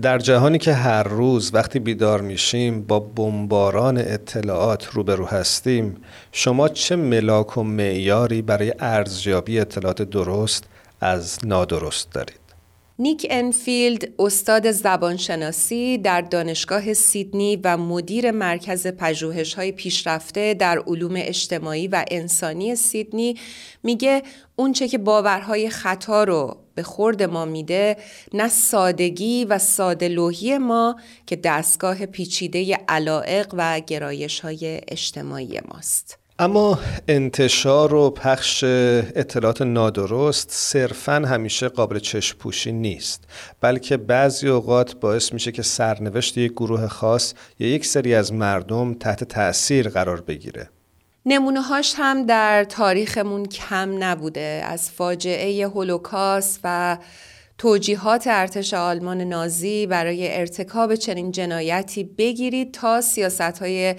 در جهانی که هر روز وقتی بیدار میشیم با بمباران اطلاعات روبرو هستیم، شما چه ملاک و معیاری برای ارزیابی اطلاعات درست از نادرست دارید؟ نیک انفیلد، استاد زبانشناسی در دانشگاه سیدنی و مدیر مرکز پژوهش‌های پیشرفته در علوم اجتماعی و انسانی سیدنی، میگه اونچه که باورهای خطا رو به خورد ما میده، نه سادگی و ساده‌لوحی ما که دستگاه پیچیده علایق و گرایش‌های اجتماعی ماست. اما انتشار و پخش اطلاعات نادرست صرفاً همیشه قابل چشم‌پوشی نیست، بلکه بعضی اوقات باعث میشه که سرنوشت یک گروه خاص یا یک سری از مردم تحت تأثیر قرار بگیره. نمونه‌هاش هم در تاریخمون کم نبوده، از فاجعه هولوکاست و توجیهات ارتش آلمان نازی برای ارتکاب چنین جنایتی بگیرید تا سیاست‌های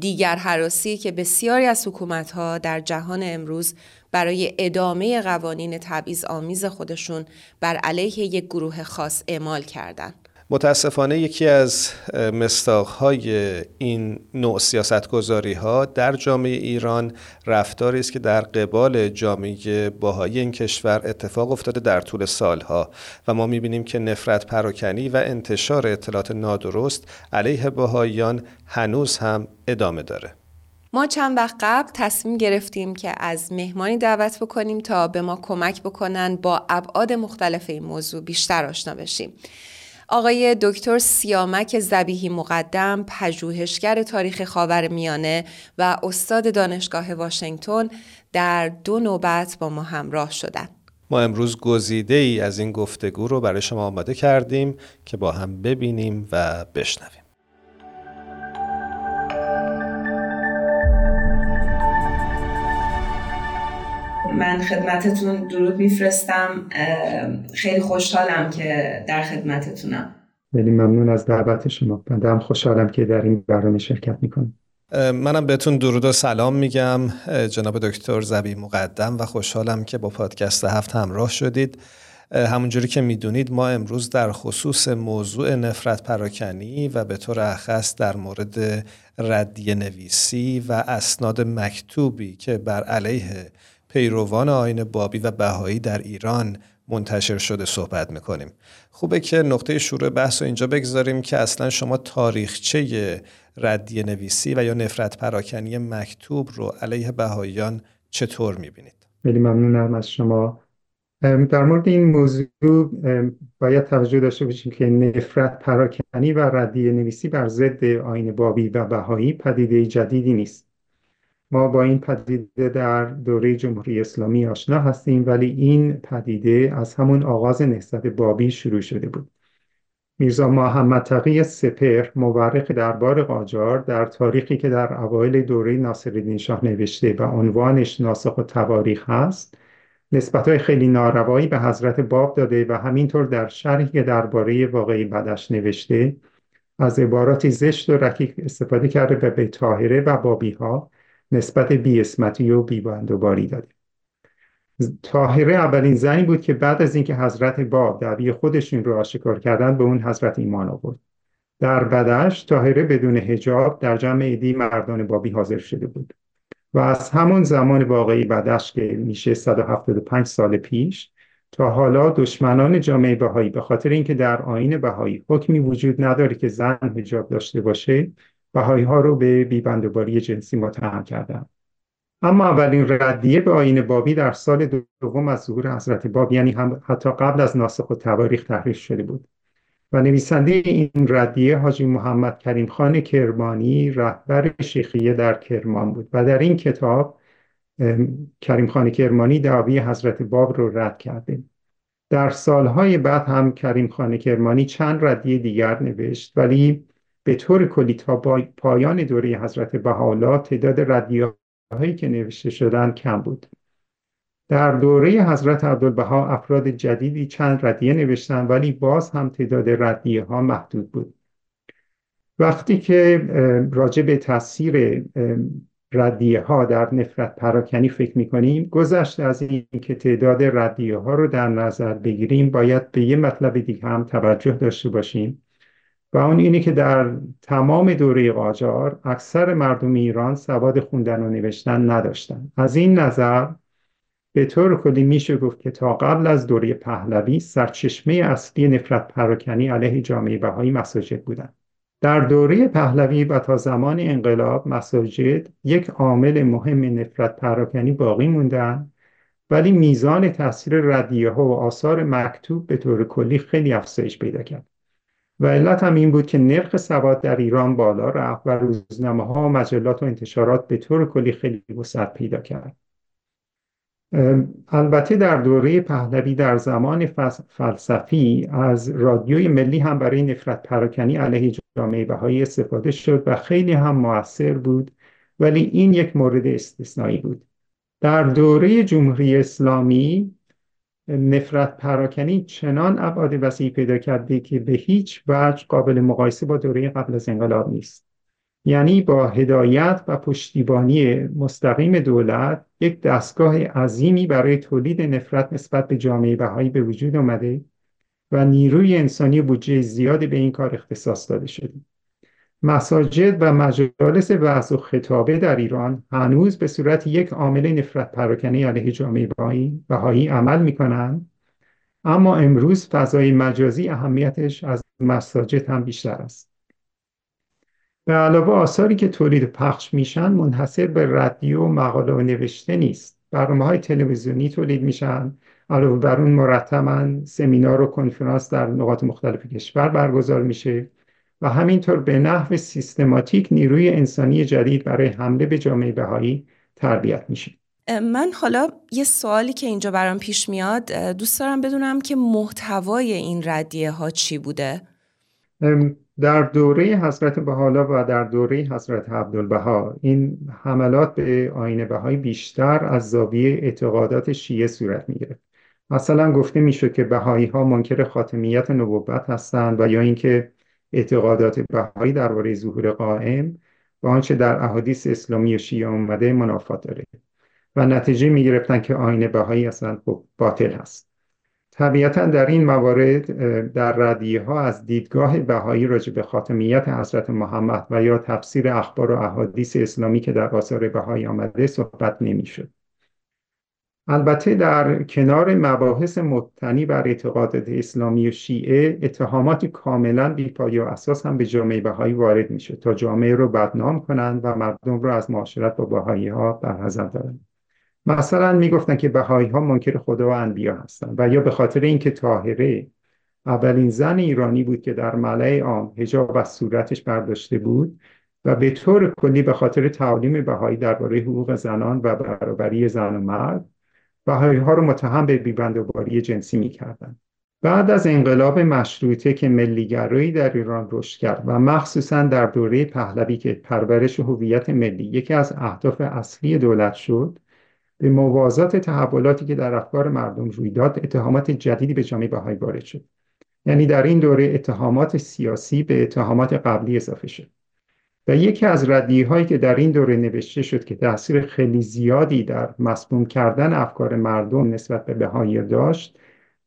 دیگر هراسی که بسیاری از حکومت‌ها در جهان امروز برای ادامه قوانین تبعیض‌آمیز خودشون بر علیه یک گروه خاص اعمال کردند. متاسفانه یکی از مصداق‌های این نوع سیاست‌گذاری‌ها در جامعه ایران رفتاری است که در قبال جامعه بهائی این کشور اتفاق افتاده در طول سالها و ما می‌بینیم که نفرت پراکنی و انتشار اطلاعات نادرست علیه بهائیان هنوز هم ادامه داره. ما چند وقت قبل تصمیم گرفتیم که از مهمانی دعوت بکنیم تا به ما کمک بکنن با ابعاد مختلف این موضوع بیشتر آشنا بشیم. آقای دکتر سیامک ذبیحی مقدم، پژوهشگر تاریخ خاورمیانه و استاد دانشگاه واشنگتن، در 2 نوبت با ما همراه شدند. ما امروز گزیده‌ای از این گفتگو رو برای شما آماده کردیم که با هم ببینیم و بشنویم. من خدمتتون درود میفرستم. خیلی خوشحالم که در خدمتتونم. خیلی ممنون از دعوت شما. بنده هم خوشحالم که در این برنامه شرکت میکنم. منم بهتون درود و سلام میگم جناب دکتر ذبیحی مقدم و خوشحالم که با پادکست 7 همراه شدید. همونجوری که میدونید ما امروز در خصوص موضوع نفرت پراکنی و به طور اخص در مورد ردیه نویسی و اسناد مکتوبی که بر علیه پیروان آیین بابی و بهایی در ایران منتشر شده صحبت میکنیم. خوبه که نقطه شروع بحث رو اینجا بگذاریم که اصلا شما تاریخچه ردیه نویسی و یا نفرت پراکنی مکتوب رو علیه بهاییان چطور میبینید؟ خیلی ممنونم از شما. در مورد این موضوع باید توجه داشته باشیم که نفرت پراکنی و ردیه نویسی بر ضد آیین بابی و بهایی پدیده جدیدی نیست. ما با این پدیده در دوره جمهوری اسلامی آشنا هستیم، ولی این پدیده از همون آغاز نهضت بابی شروع شده بود. میرزا محمد تقی سپهر، مورخ دربار قاجار، در تاریخی که در اوایل دوره ناصرالدین شاه نوشته و عنوانش ناسخ التواریخ هست، نسبت‌های خیلی ناروایی به حضرت باب داده و همینطور در شرحی که درباره واقعی بدش نوشته از عباراتی زشت و رکیک استفاده کرده و به طاهره و بابی‌ها نسبت بی اسمتی و بی بندوباری داده. طاهره اولین زنی بود که بعد از اینکه حضرت باب دعوی خودشون رو آشکار کردن به اون حضرت ایمان آورد. در بدش طاهره بدون حجاب در جمع عده‌ای مردان بابی حاضر شده بود و از همون زمان واقعی بدش که میشه 175 سال پیش تا حالا دشمنان جامعه بهایی به خاطر اینکه در آیین بهایی حکمی وجود نداره که زن حجاب داشته باشه، بهایی‌ها رو به بی‌بندوباری جنسی متهم کردند. اما اولین ردیه به آیین بابی در سال دوم از ظهور حضرت باب، یعنی هم حتی قبل از ناسخ التواریخ، تحریف شده بود و نویسنده این ردیه حاجی محمد کریم خان کرمانی، رهبر شیخیه در کرمان بود و در این کتاب کریم خان کرمانی دعوی حضرت باب رو رد کرده. در سالهای بعد هم کریم خان کرمانی چند ردیه دیگر نوشت، ولی به طور کلی تا پایان دوره حضرت بهاءالله تعداد ردیه‌هایی که نوشته شدند کم بود. در دوره حضرت عبدالبها افراد جدیدی چند ردیه نوشتند، ولی باز هم تعداد ردیه‌ها محدود بود. وقتی که راجع به تاثیر ردیه ها در نفرت پراکنی فکر میکنیم، گذشته از این که تعداد ردیه ها رو در نظر بگیریم، باید به یه مطلب دیگه هم توجه داشته باشیم و اون اینه که در تمام دوره قاجار اکثر مردم ایران سواد خوندن و نوشتن نداشتند. از این نظر به طور کلی میشه گفت که تا قبل از دوره پهلوی سرچشمه اصلی نفرت پراکنی علیه جامعه بهایی مساجد بودند. در دوره پهلوی و تا زمان انقلاب مساجد یک عامل مهم نفرت پراکنی باقی موندند، ولی میزان تاثیر ردیه‌ها و آثار مکتوب به طور کلی خیلی افزایش پیدا کرد. و علت هم این بود که نرخ سواد در ایران بالا رفت و روزنامه‌ها و مجلات و انتشارات به طور کلی خیلی وسعت پیدا کرد. البته در دوره پهلوی در زمان فلسفی از رادیوی ملی هم برای نفرت پراکنی علیه جامعه بهایی استفاده شد و خیلی هم مؤثر بود، ولی این یک مورد استثنایی بود. در دوره جمهوری اسلامی نفرت پراکنی چنان ابعاد وسیعی پیدا کرده که به هیچ وجه قابل مقایسه با دوره قبل از انقلاب نیست. یعنی با هدایت و پشتیبانی مستقیم دولت یک دستگاه عظیمی برای تولید نفرت نسبت به جامعه بهایی به وجود آمده و نیروی انسانی و بودجه زیادی به این کار اختصاص داده شده. مساجد و مجالس وعظ و خطابه در ایران هنوز به صورت یک عامل نفرت پراکنی علیه جامعه بهایی عمل می‌کنند، اما امروز فضای مجازی اهمیتش از مساجد هم بیشتر است. به علاوه آثاری که تولید و پخش میشن منحصر به رادیو و مقاله و نوشته نیست. برنامه‌های تلویزیونی تولید میشن، علاوه بر اون مرتباً سمینار و کنفرانس در نقاط مختلف کشور برگزار میشه و همینطور به نحو سیستماتیک نیروی انسانی جدید برای حمله به جامعه بهایی تربیت میشه. من حالا یه سوالی که اینجا برام پیش میاد، دوست دارم بدونم که محتوای این ردیه ها چی بوده؟ در دوره حضرت بهاءالله و در دوره حضرت عبدالبها این حملات به آیین بهایی بیشتر از زاویه اعتقادات شیعه صورت میگیره. مثلا گفته میشه که بهایی ها منکر خاتمیت نبوت هستند و یا اینکه اعتقادات بهایی درباره ظهور قائم و آنچه در احادیث اسلامی و شیعه اومده منافات داره و نتیجه میگرفتن که آیین بهایی اصلا باطل هست. طبیعتا در این موارد در ردیه ها از دیدگاه بهایی راجع به خاتمیت حضرت محمد و یا تفسیر اخبار و احادیث اسلامی که در آثار بهایی آمده صحبت نمیشه. البته در کنار مباحث مبتنی بر اعتقادات اسلامی و شیعه اتهامات کاملا بی‌پایه و اساس هم به جامعه بهایی وارد میشه تا جامعه رو بدنام کنند و مردم رو از معاشرت با بهایی ها برحذر دارند. مثلا میگفتن که بهایی ها منکر خدا و انبیا هستند و یا به خاطر اینکه طاهره اولین زن ایرانی بود که در ملأ عام حجاب از صورتش برداشته بود و به طور کلی به خاطر تعالیم بهایی درباره حقوق زنان و برابری زن و مرد بهایی ها رو متهم به بیبندوباری جنسی می کردن. بعد از انقلاب مشروطه که ملیگرایی در ایران رشد کرد و مخصوصا در دوره پهلوی که پرورش هویت ملی یکی از اهداف اصلی دولت شد، به موازات تحولاتی که در افکار مردم روی داد اتهامات جدیدی به جامعه بهایی وارد شد. یعنی در این دوره اتهامات سیاسی به اتهامات قبلی اضافه شد. و یکی از ردیه هایی که در این دوره نوشته شد که تأثیر خیلی زیادی در مسموم کردن افکار مردم نسبت به بهایی داشت،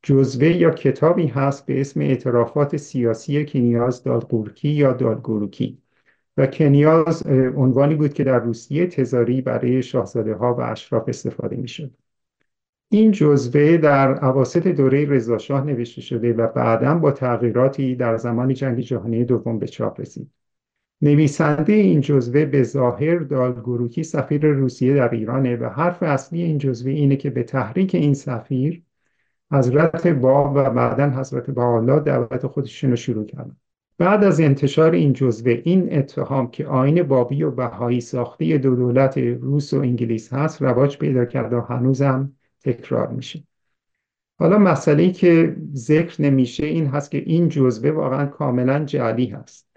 جزوه یا کتابی هست به اسم اعترافات سیاسی کنیاز دالگورکی یا دالگوروکی و کنیاز عنوانی بود که در روسیه تزاری برای شاهزاده ها و اشراف استفاده می شد. این جزوه در اواسط دوره رضاشاه نوشته شده و بعداً با تغییراتی در زمان جنگ جهانی دوم به چاپ رسید. نویسنده این جزوه به ظاهر دالگوروکی سفیر روسیه در ایرانه و حرف اصلی این جزوه اینه که به تحریک این سفیر حضرت باب و بعداً حضرت بهاءالله دعوت خودشون رو شروع کردن. بعد از انتشار این جزوه این اتهام که آیین بابی و بهایی ساخته دو دولت روس و انگلیس هست رواج پیدا کرد و هنوزم تکرار میشه. حالا مسئله‌ای که ذکر نمیشه این هست که این جزوه واقعاً کاملاً جعلی هست.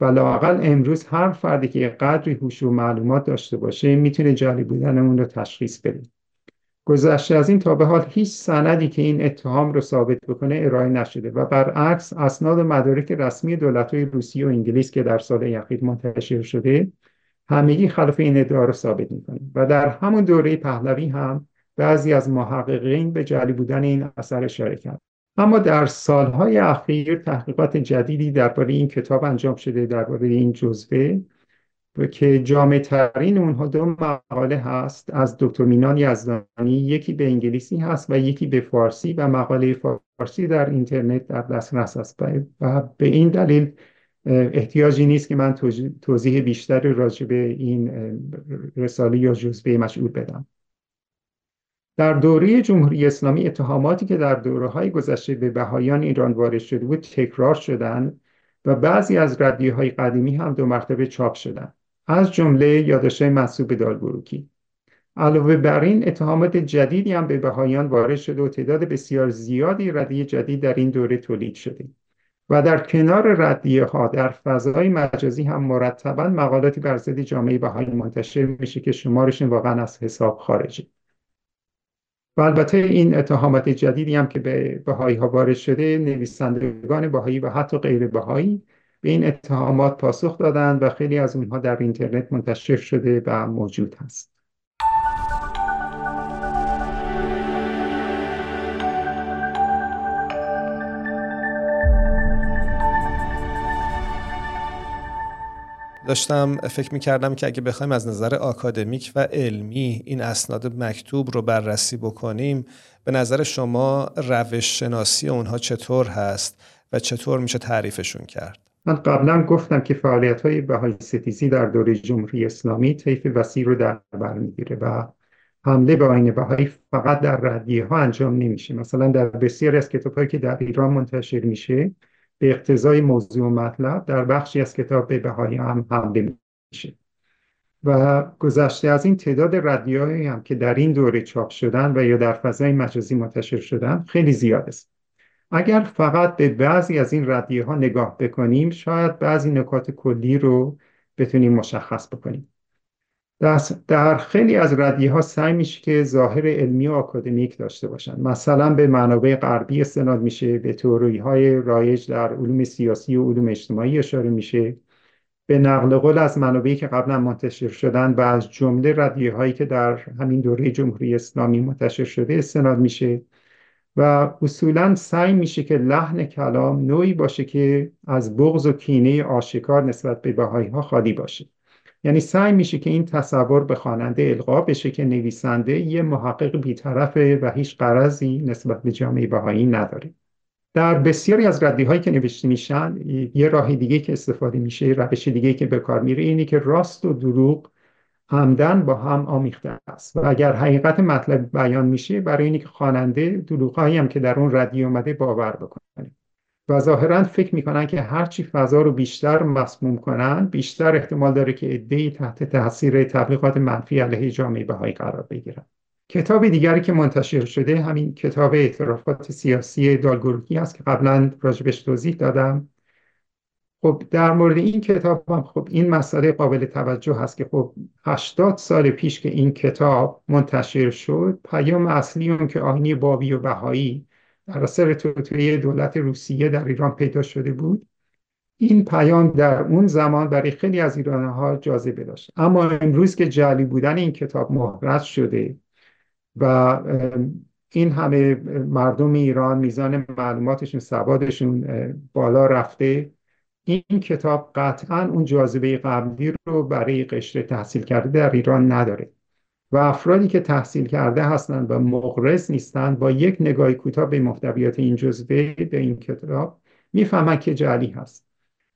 و لااقل امروز هر فردی که قدری هوش و معلومات داشته باشه میتونه جعلی بودن اون رو تشخیص بده. گذشته از این تا به حال هیچ سندی که این اتهام رو ثابت بکنه ارائه نشده و برعکس اسناد و مدارک رسمی دولت‌های روسیه و انگلیس که در سال اخیر منتشر شده همگی خلاف این ادعا رو ثابت می‌کنند و در همون دوره پهلوی هم بعضی از محققین به جعلی بودن این اثر اشاره کردند. اما در سالهای اخیر تحقیقات جدیدی درباره این کتاب انجام شده، درباره این جزوه، که جامع ترین اونها دو مقاله هست از دکتر مینا یزدانی، یکی به انگلیسی هست و یکی به فارسی، و مقاله فارسی در اینترنت در دسترس است و به این دلیل احتیاجی نیست که من توضیح بیشتری راجع به این رساله یا جزوه مشهور بدم. در دوره جمهوری اسلامی اتهاماتی که در دوره‌های گذشته به بهائیان ایران وارد شده بود تکرار شدند و بعضی از ردیه‌های قدیمی هم دو مرتبه چاپ شدند، از جمله یادداشت‌های منسوب به دالگروکی. علاوه بر این اتهامات جدیدی هم به بهائیان وارد شده و تعداد بسیار زیادی ردیه جدید در این دوره تولید شده و در کنار ردیه‌ها در فضای مجازی هم مرتباً مقالاتی بر ضد جامعه بهائی منتشر میشه که شمارشون واقعاً از حساب خارجه. و البته این اتهامات جدیدی هم که به بهائی‌ها وارد شده، نویسندگان بهائی و حتی غیر بهائی به این اتهامات پاسخ دادند و خیلی از اونها در اینترنت منتشر شده و موجود هست. داشتم فکر می‌کردم که اگه بخوایم از نظر آکادمیک و علمی این اسناد مکتوب رو بررسی بکنیم، به نظر شما روش شناسی اونها چطور هست و چطور میشه تعریفشون کرد؟ من قبلا گفتم که فعالیت‌های بهائی ستیزی در دوره جمهوری اسلامی طیف وسیع رو در بر می‌گیره و حمله به آیین بهائی فقط در ردیه‌ها انجام نمیشه. مثلا در بسیاری از کتاب‌هایی که در ایران منتشر میشه به اقتضای موضوع و مطلب در بخشی از کتاب به بهائی هم حمله میشه و گذشته از این تعداد ردیه‌هایی هم که در این دوره چاپ شدن و یا در فضای مجازی منتشر شدن خیلی زیاد است. اگر فقط به بعضی از این ردیه‌ها نگاه بکنیم شاید بعضی نکات کلی رو بتونیم مشخص بکنیم. در خیلی از ردیه‌ها سعی میشه که ظاهر علمی و آکادمیک داشته باشند. مثلا به منابع غربی استناد میشه، به تئوری‌های رایج در علوم سیاسی و علوم اجتماعی اشاره میشه، به نقل قول از منابعی که قبلا منتشر شدن و از جمله ردیه‌هایی که در همین دوره جمهوری اسلامی منتشر شده استناد میشه و اصولاً سعی میشه که لحن کلام نوعی باشه که از بغض و کینه آشکار نسبت به بهائی‌ها خالی باشه. یعنی سعی میشه که این تصور به خواننده القا بشه که نویسنده یه محقق بی‌طرفه و هیچ غرضی نسبت به جامعه بهائی نداره. در بسیاری از ردیه‌هایی که نوشته میشن یه راه دیگه که استفاده میشه، روش دیگه که به کار میره اینه که راست و دروغ همدن با هم آمیخته است و اگر حقیقت مطلب بیان میشه برای اینکه خواننده دروغایی هم که در اون ردیه اومده باور بکنه. و ظاهراً فکر میکنن که هرچی فضا رو بیشتر مسموم کنن بیشتر احتمال داره که عده‌ای تحت تاثیر تبلیغات منفی علیه جامعه بهائی قرار بگیرن. کتاب دیگری که منتشر شده همین کتاب اعترافات سیاسی دالگروکی است که قبلا راجبش توضیح دادم. خب در مورد این کتاب هم خب این مسئله قابل توجه هست که خب 80 سال پیش که این کتاب منتشر شد پیام اصلی اون که آیین بابی و بهائی در اثر توطئه دولت روسیه در ایران پیدا شده بود، این پیام در اون زمان برای خیلی از ایرانی‌ها جاذبه داشت. اما امروز که جعلی بودن این کتاب محرز شده و این همه مردم ایران میزان معلوماتشون، سوادشون بالا رفته، این کتاب قطعاً اون جاذبه قبلی رو برای قشر تحصیل کرده در ایران نداره و افرادی که تحصیل کرده هستند و مغرض نیستند با یک نگاه کوتاه به محتویات این جزوه به این کتاب میفهمند که جعلی هست.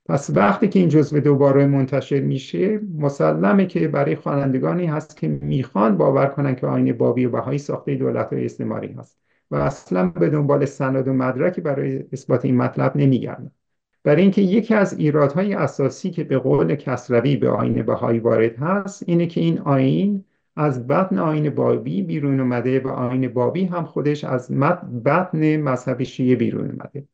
پس وقتی که این جزوه دوباره منتشر میشه مسلمه که برای خوانندگانی هست که میخوان باور کنن که آیین بابی و بهائی ساخته دولت‌های استعماری هست و اصلا به دنبال سند و مدرکی برای اثبات این مطلب نمیگردن. برای اینکه یکی از ایرادهای اساسی که به قول کسروی به آیین بهائی وارد هست اینه که این آیین از بطن آیین بابی بیرون اومده و آیین بابی هم خودش از بطن مذهب شیعه بیرون اومده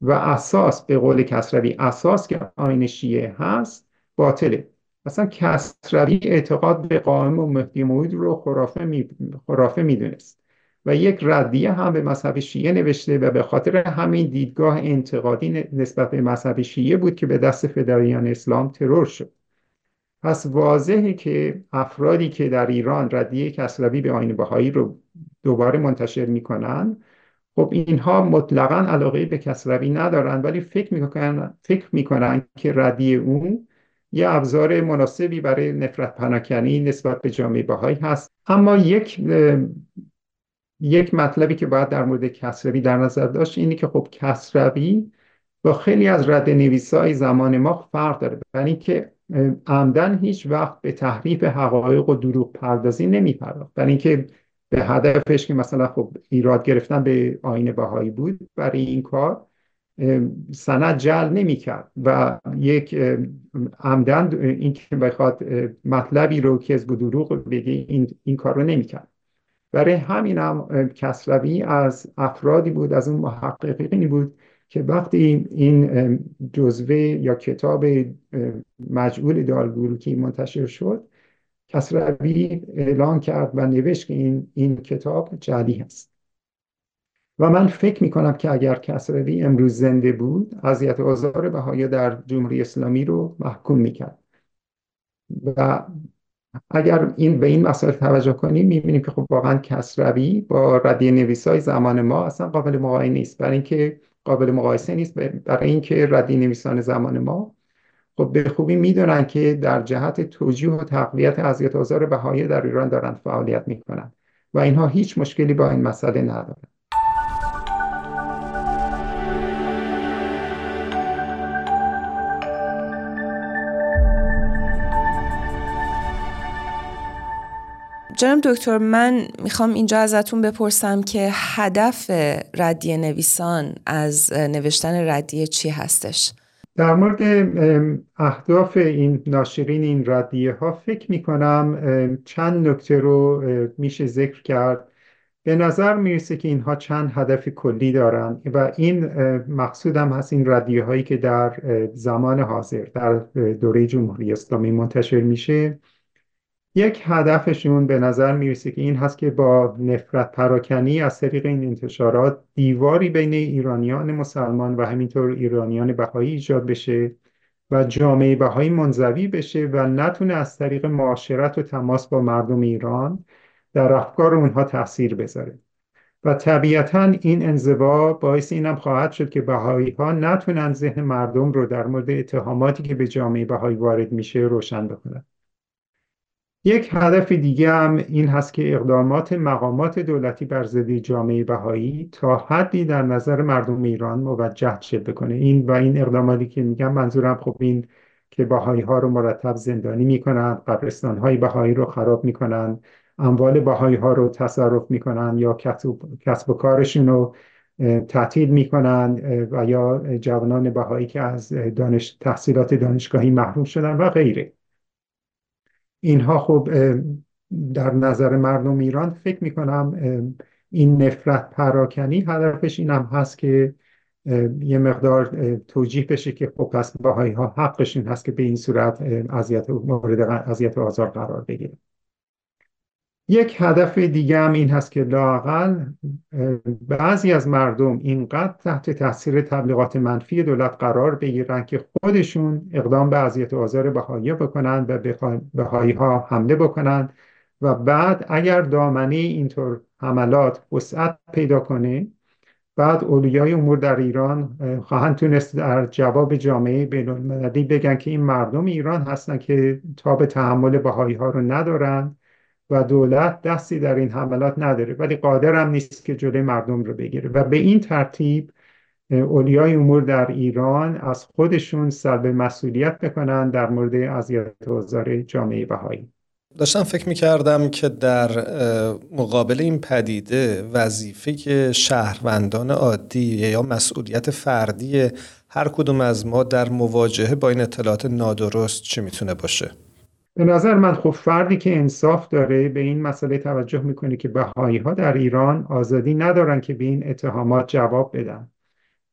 و اساس به قول کسروی اساس که آیین شیعه هست باطله. اصلا کسروی اعتقاد به قائم و مهدی موعود رو خرافه میدونست و یک ردیه هم به مذهب شیعه نوشته و به خاطر همین دیدگاه انتقادی نسبت به مذهب شیعه بود که به دست فداییان اسلام ترور شد. پس واضحه که افرادی که در ایران ردیه کسروی به آیین بهایی رو دوباره منتشر میکنن، خب اینها مطلقاً علاقه به کسروی ندارن، ولی فکر میکنن که ردیه اون یه ابزار مناسبی برای نفرت پناکنی نسبت به جامعه بهایی هست. اما یک مطلبی که باید در مورد کسروی در نظر داشت اینه که خب کسروی با خیلی از ردنویس‌های زمان ما فرق داره، یعنی که عمدن هیچ وقت به تحریف حقایق و دروغ پردازی نمی‌پرداخت، یعنی که به هدفش که مثلا خب ایراد گرفتن به آیین بهایی بود، برای این کار سند جعل نمی‌کرد و یک عمدن این که بخواد مطلبی رو کذب و دروغ بگه این کار رو نمی‌کرد. برای همین هم کسروی از افرادی بود، از اون محققینی بود که وقتی این جزوه یا کتاب مجعول دالگوروکی منتشر شد، کسروی اعلان کرد و نوشت که این کتاب جعلی هست. و من فکر میکنم که اگر کسروی امروز زنده بود، اذیت و آزار بهائی‌ها در جمهوری اسلامی رو محکوم میکرد. و اگر به این مسئله توجه کنیم، میبینیم که خب واقعا کسروی با ردیه نویسای زمان ما اصلا قابل مقایسه نیست، برای اینکه ردیه نویسان زمان ما خب به خوبی میدونن که در جهت توجیه و تقویت اذیت و آزار بهایی در ایران دارن فعالیت میکنن و اینها هیچ مشکلی با این مسئله ندارن. جناب دکتر، من میخوام اینجا ازتون بپرسم که هدف ردیه نویسان از نوشتن ردیه چی هستش؟ در مورد اهداف این ناشرین این ردیه ها فکر میکنم چند نکته رو میشه ذکر کرد. به نظر میرسه که اینها چند هدف کلی دارن و این مقصودم هست این ردیه هایی که در زمان حاضر در دوره جمهوری اسلامی منتشر میشه، یک هدفشون به نظر میرسه که این هست که با نفرت پراکنی از طریق این انتشارات دیواری بین ایرانیان مسلمان و همینطور ایرانیان بهایی ایجاد بشه و جامعه بهایی منزوی بشه و نتونه از طریق معاشرت و تماس با مردم ایران در افکار اونها تاثیر بذاره و طبیعتاً این انزوا باعث اینم خواهد شد که بهایی ها نتونن ذهن مردم رو در مورد اتهاماتی که به جامعه بهایی وارد میشه روشن بکنن. یک هدف دیگه هم این هست که اقدامات مقامات دولتی بر ضد جامعه بهایی تا حدی در نظر مردم ایران موجه شده بکنه. این اقداماتی که میگم منظورم خب این که بهایی ها رو مرتب زندانی میکنن، قبرستان های بهایی رو خراب میکنن، اموال بهایی ها رو تصرف میکنن یا کسب و کارشون رو تعطیل میکنن و یا جوانان بهایی که از تحصیلات دانشگاهی محروم شدن و غیره. اینها خب در نظر مردم ایران فکر میکنم این نفرت پراکنی هدفش این هم هست که یه مقدار توجیه بشه که خب پس بهایی ها حقشون هست که به این صورت اذیت و آزار قرار بگیره. یک هدف دیگه هم این هست که لااقل بعضی از مردم اینقدر تحت تاثیر تبلیغات منفی دولت قرار بگیرن که خودشون اقدام به اذیت و آزار بهائی‌ها بکنن و به بهائی‌ها حمله بکنن و بعد اگر دامنه اینطور حملات وسعت پیدا کنه، بعد اولیای امور در ایران خواهند تونست در جواب جامعه بین‌المللی بگن که این مردم ایران هستن که تاب تحمل بهائی‌ها رو ندارن و دولت دستی در این حملات نداره ولی قادر هم نیست که جلوی مردم رو بگیره و به این ترتیب اولیای امور در ایران از خودشون سلب مسئولیت بکنن در مورد اذیت و آزار جامعه بهایی. داشتم فکر می‌کردم که در مقابل این پدیده وظیفه که شهروندان عادی یا مسئولیت فردی هر کدوم از ما در مواجهه با این اطلاعات نادرست چی میتونه باشه؟ به نظر من خب فردی که انصاف داره به این مسئله توجه میکنه که بهایی ها در ایران آزادی ندارن که به این اتهامات جواب بدن.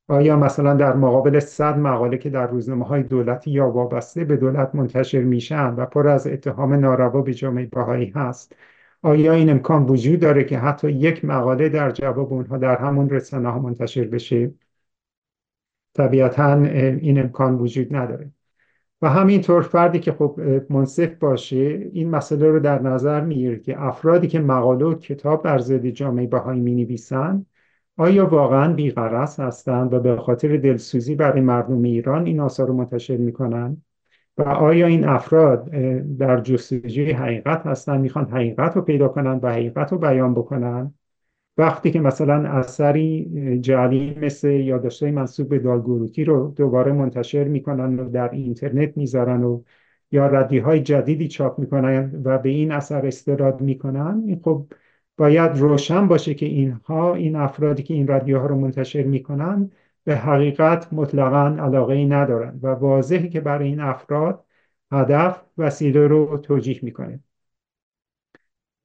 آیا مثلا در مقابل 100 مقاله که در روزنامه های دولتی یا وابسته به دولت منتشر میشن و پر از اتهام ناروا به جامعه بهایی هست، آیا این امکان وجود داره که حتی یک مقاله در جواب اونها در همون رسانه ها منتشر بشه؟ طبیعتاً این امکان وجود نداره. و همینطور فردی که خب منصف باشه این مسئله رو در نظر میگیره که افرادی که مقاله و کتاب در ضد جامعه بهائی می‌نویسند آیا واقعاً بی‌غرض هستند و به خاطر دلسوزی برای مردم ایران این آثار رو منتشر می‌کنند و آیا این افراد در جستجوی حقیقت هستند، میخوان حقیقت رو پیدا کنند و حقیقت رو بیان بکنند؟ وقتی که مثلا اثری جعلی مثل یادداشت‌های منسوب به دالگوروکی رو دوباره منتشر میکنن و در اینترنت میذارن و یا ردی‌های جدیدی چاپ میکنن و به این اثر استناد میکنن، این خب باید روشن باشه که اینها، این افرادی که این ردی‌ها رو منتشر میکنن، به حقیقت مطلقاً علاقه‌ای ندارن و واضحه که برای این افراد هدف وسیله رو توجیه میکنه.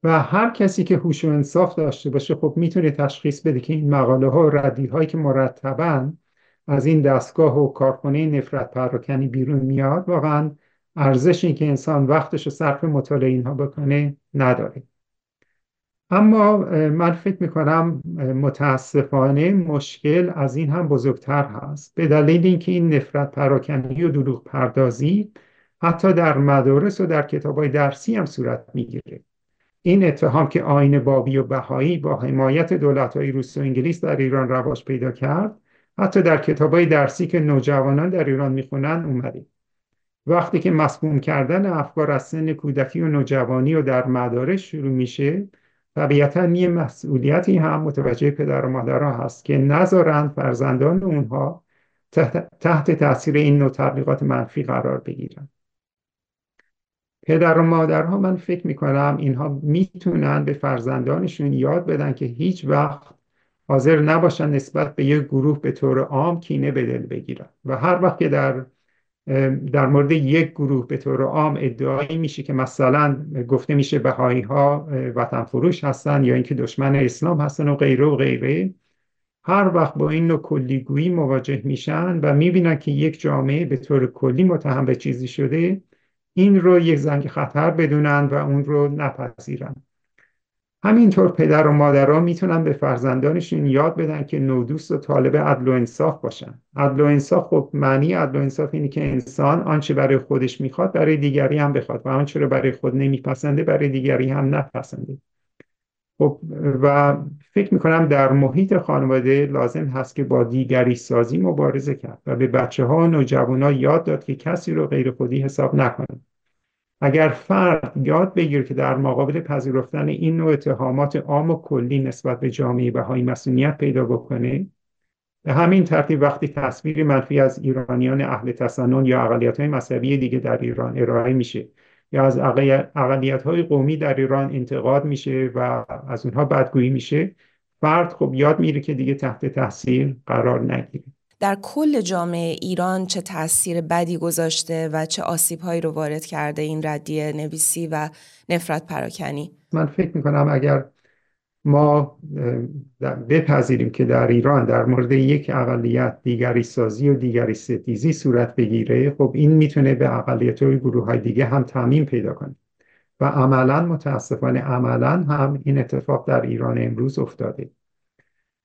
و هر کسی که هوش و انصاف داشته باشه خب میتونه تشخیص بده که این مقاله ها و ردیف هایی که مرتباً از این دستگاه و کارخانه نفرت پراکنی بیرون میاد واقعاً ارزش این که انسان وقتش رو صرف مطالعه اینها بکنه نداره. اما من فکر میکنم متاسفانه مشکل از این هم بزرگتر هست، به دلیل اینکه این نفرت پراکنی و دروغ پردازی حتی در مدارس و در کتاب‌های درسی هم صورت میگیره. این اتهام که آیین بابی و بهایی با حمایت دولت‌های روس و انگلیس در ایران رواج پیدا کرد حتی در کتاب‌های درسی که نوجوانان در ایران میخونن اومده. وقتی که مسموم کردن افکار از سن کودکی و نوجوانی و در مدارس شروع میشه، طبیعتاً یه مسئولیتی هم متوجه پدر و مادرها هست که نذارن فرزندان اونها تحت تاثیر این نوع تبلیغات منفی قرار بگیرن. پدر و مادرها من فکر میکنم اینها میتونن به فرزندانشون یاد بدن که هیچ وقت حاضر نباشن نسبت به یک گروه به طور عام کینه به دل بگیرن و هر وقت که در مورد یک گروه به طور عام ادعایی میشه که مثلا گفته میشه بهایی ها وطن فروش هستن یا اینکه دشمن اسلام هستن و غیره و غیره، هر وقت با این نوع کلیگویی مواجه میشن و میبینن که یک جامعه به طور کلی متهم به چیزی شده، این رو یک زنگ خطر بدونن و اون رو نپذیرن. همینطور پدر و مادرها میتونن به فرزندانشون یاد بدن که نودوست و طالب عدل و انصاف باشن. عدل و انصاف، خب معنی عدل و انصاف اینه که انسان آنچه برای خودش میخواد برای دیگری هم بخواد و آنچه رو برای خود نمیپسنده برای دیگری هم نپسنده. خب و فکر میکنم در محیط خانواده لازم هست که با دیگری سازی مبارزه کرد و به بچه ها و نوجوانان یاد داد که کسی رو غیر خودی حساب نکنه. اگر فرد یاد بگیر که در مقابل پذیرفتن این نوع اتهامات عام و کلی نسبت به جامعه بهائی مسئولیت پیدا بکنه، به همین ترتیب وقتی تصویر منفی از ایرانیان اهل تسنن یا اقلیت‌های مذهبی دیگه در ایران ارائه میشه یا از اقلیت‌های قومی در ایران انتقاد میشه و از اونها بدگویی میشه، فرد خب یاد میره که دیگه تحت تاثیر قرار نگیره. در کل جامعه ایران چه تأثیر بدی گذاشته و چه آسیب‌هایی رو وارد کرده این ردیه نویسی و نفرت پراکنی؟ من فکر میکنم اگر ما بپذیریم که در ایران در مورد یک اقلیت دیگری سازی و دیگری ستیزی صورت بگیره، خب این میتونه به اقلیت‌های گروه‌های دیگه هم تعمیم پیدا کنه و عملاً متاسفانه هم این اتفاق در ایران امروز افتاده.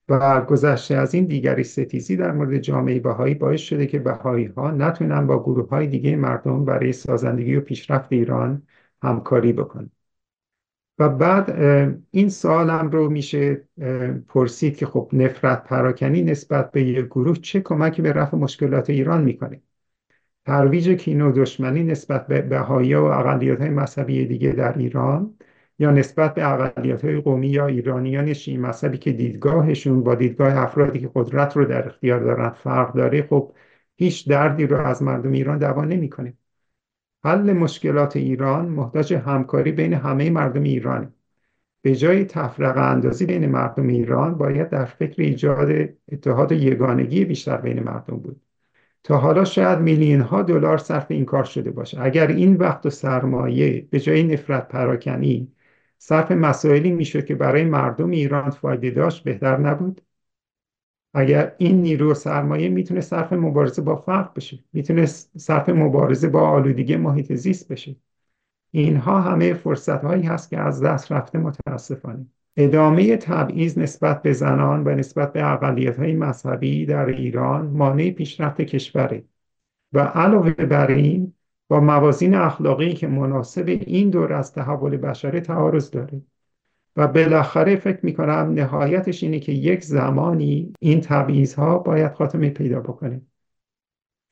و گذشته از این، دیگری ستیزی در مورد جامعه بهایی باعث شده که بهایی‌ها نتونن با گروه‌های دیگه مردم برای سازندگی و پیشرفت ایران همکاری بکنن. و بعد این سوالم رو میشه پرسید که خب نفرت پراکنی نسبت به یک گروه چه کمکی به رفع مشکلات ایران میکنه؟ ترویج کینه و دشمنی نسبت به بهائیان و اقلیت‌های مذهبی دیگه در ایران یا نسبت به اقلیت‌های قومی یا ایرانیان شیعه مذهبی که دیدگاهشون با دیدگاه افرادی که قدرت رو در اختیار دارن فرق داره، خب هیچ دردی رو از مردم ایران دوا نمیکنه. حل مشکلات ایران محتاج همکاری بین همه مردم ایرانه. به جای تفرقه اندازی بین مردم ایران باید در فکر ایجاد اتحاد و یگانگی بیشتر بین مردم بود. تا حالا شاید میلیون‌ها دلار صرف این کار شده باشه. اگر این وقت و سرمایه به جای نفرت پراکنی صرف مسائلی میشد که برای مردم ایران فایده داشت، بهتر نبود؟ اگر این نیرو سرمایه میتونه صرف مبارزه با فقر بشه، میتونه صرف مبارزه با آلودگی محیط زیست بشه. اینها همه فرصت هایی هست که از دست رفته متاسفانه. ادامه تبعیض نسبت به زنان و نسبت به اقلیت های مذهبی در ایران مانع پیشرفت کشوره و علاوه بر این با موازین اخلاقی که مناسب این دور از تحول بشره تعارض داره و بالاخره فکر میکنم نهایتش اینه که یک زمانی این تبعیض‌ها باید خاتمه پیدا بکنه.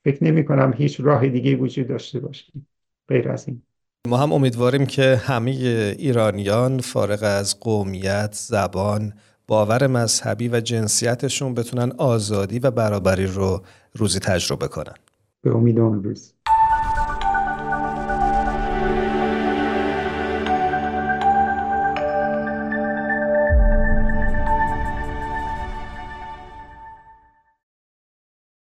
فکر نمیکنم هیچ راه دیگه وجود داشته باشه غیر از این. ما هم امیدواریم که همه ایرانیان فارغ از قومیت، زبان، باور مذهبی و جنسیتشون بتونن آزادی و برابری رو روزی تجربه کنن. به امید اون روز.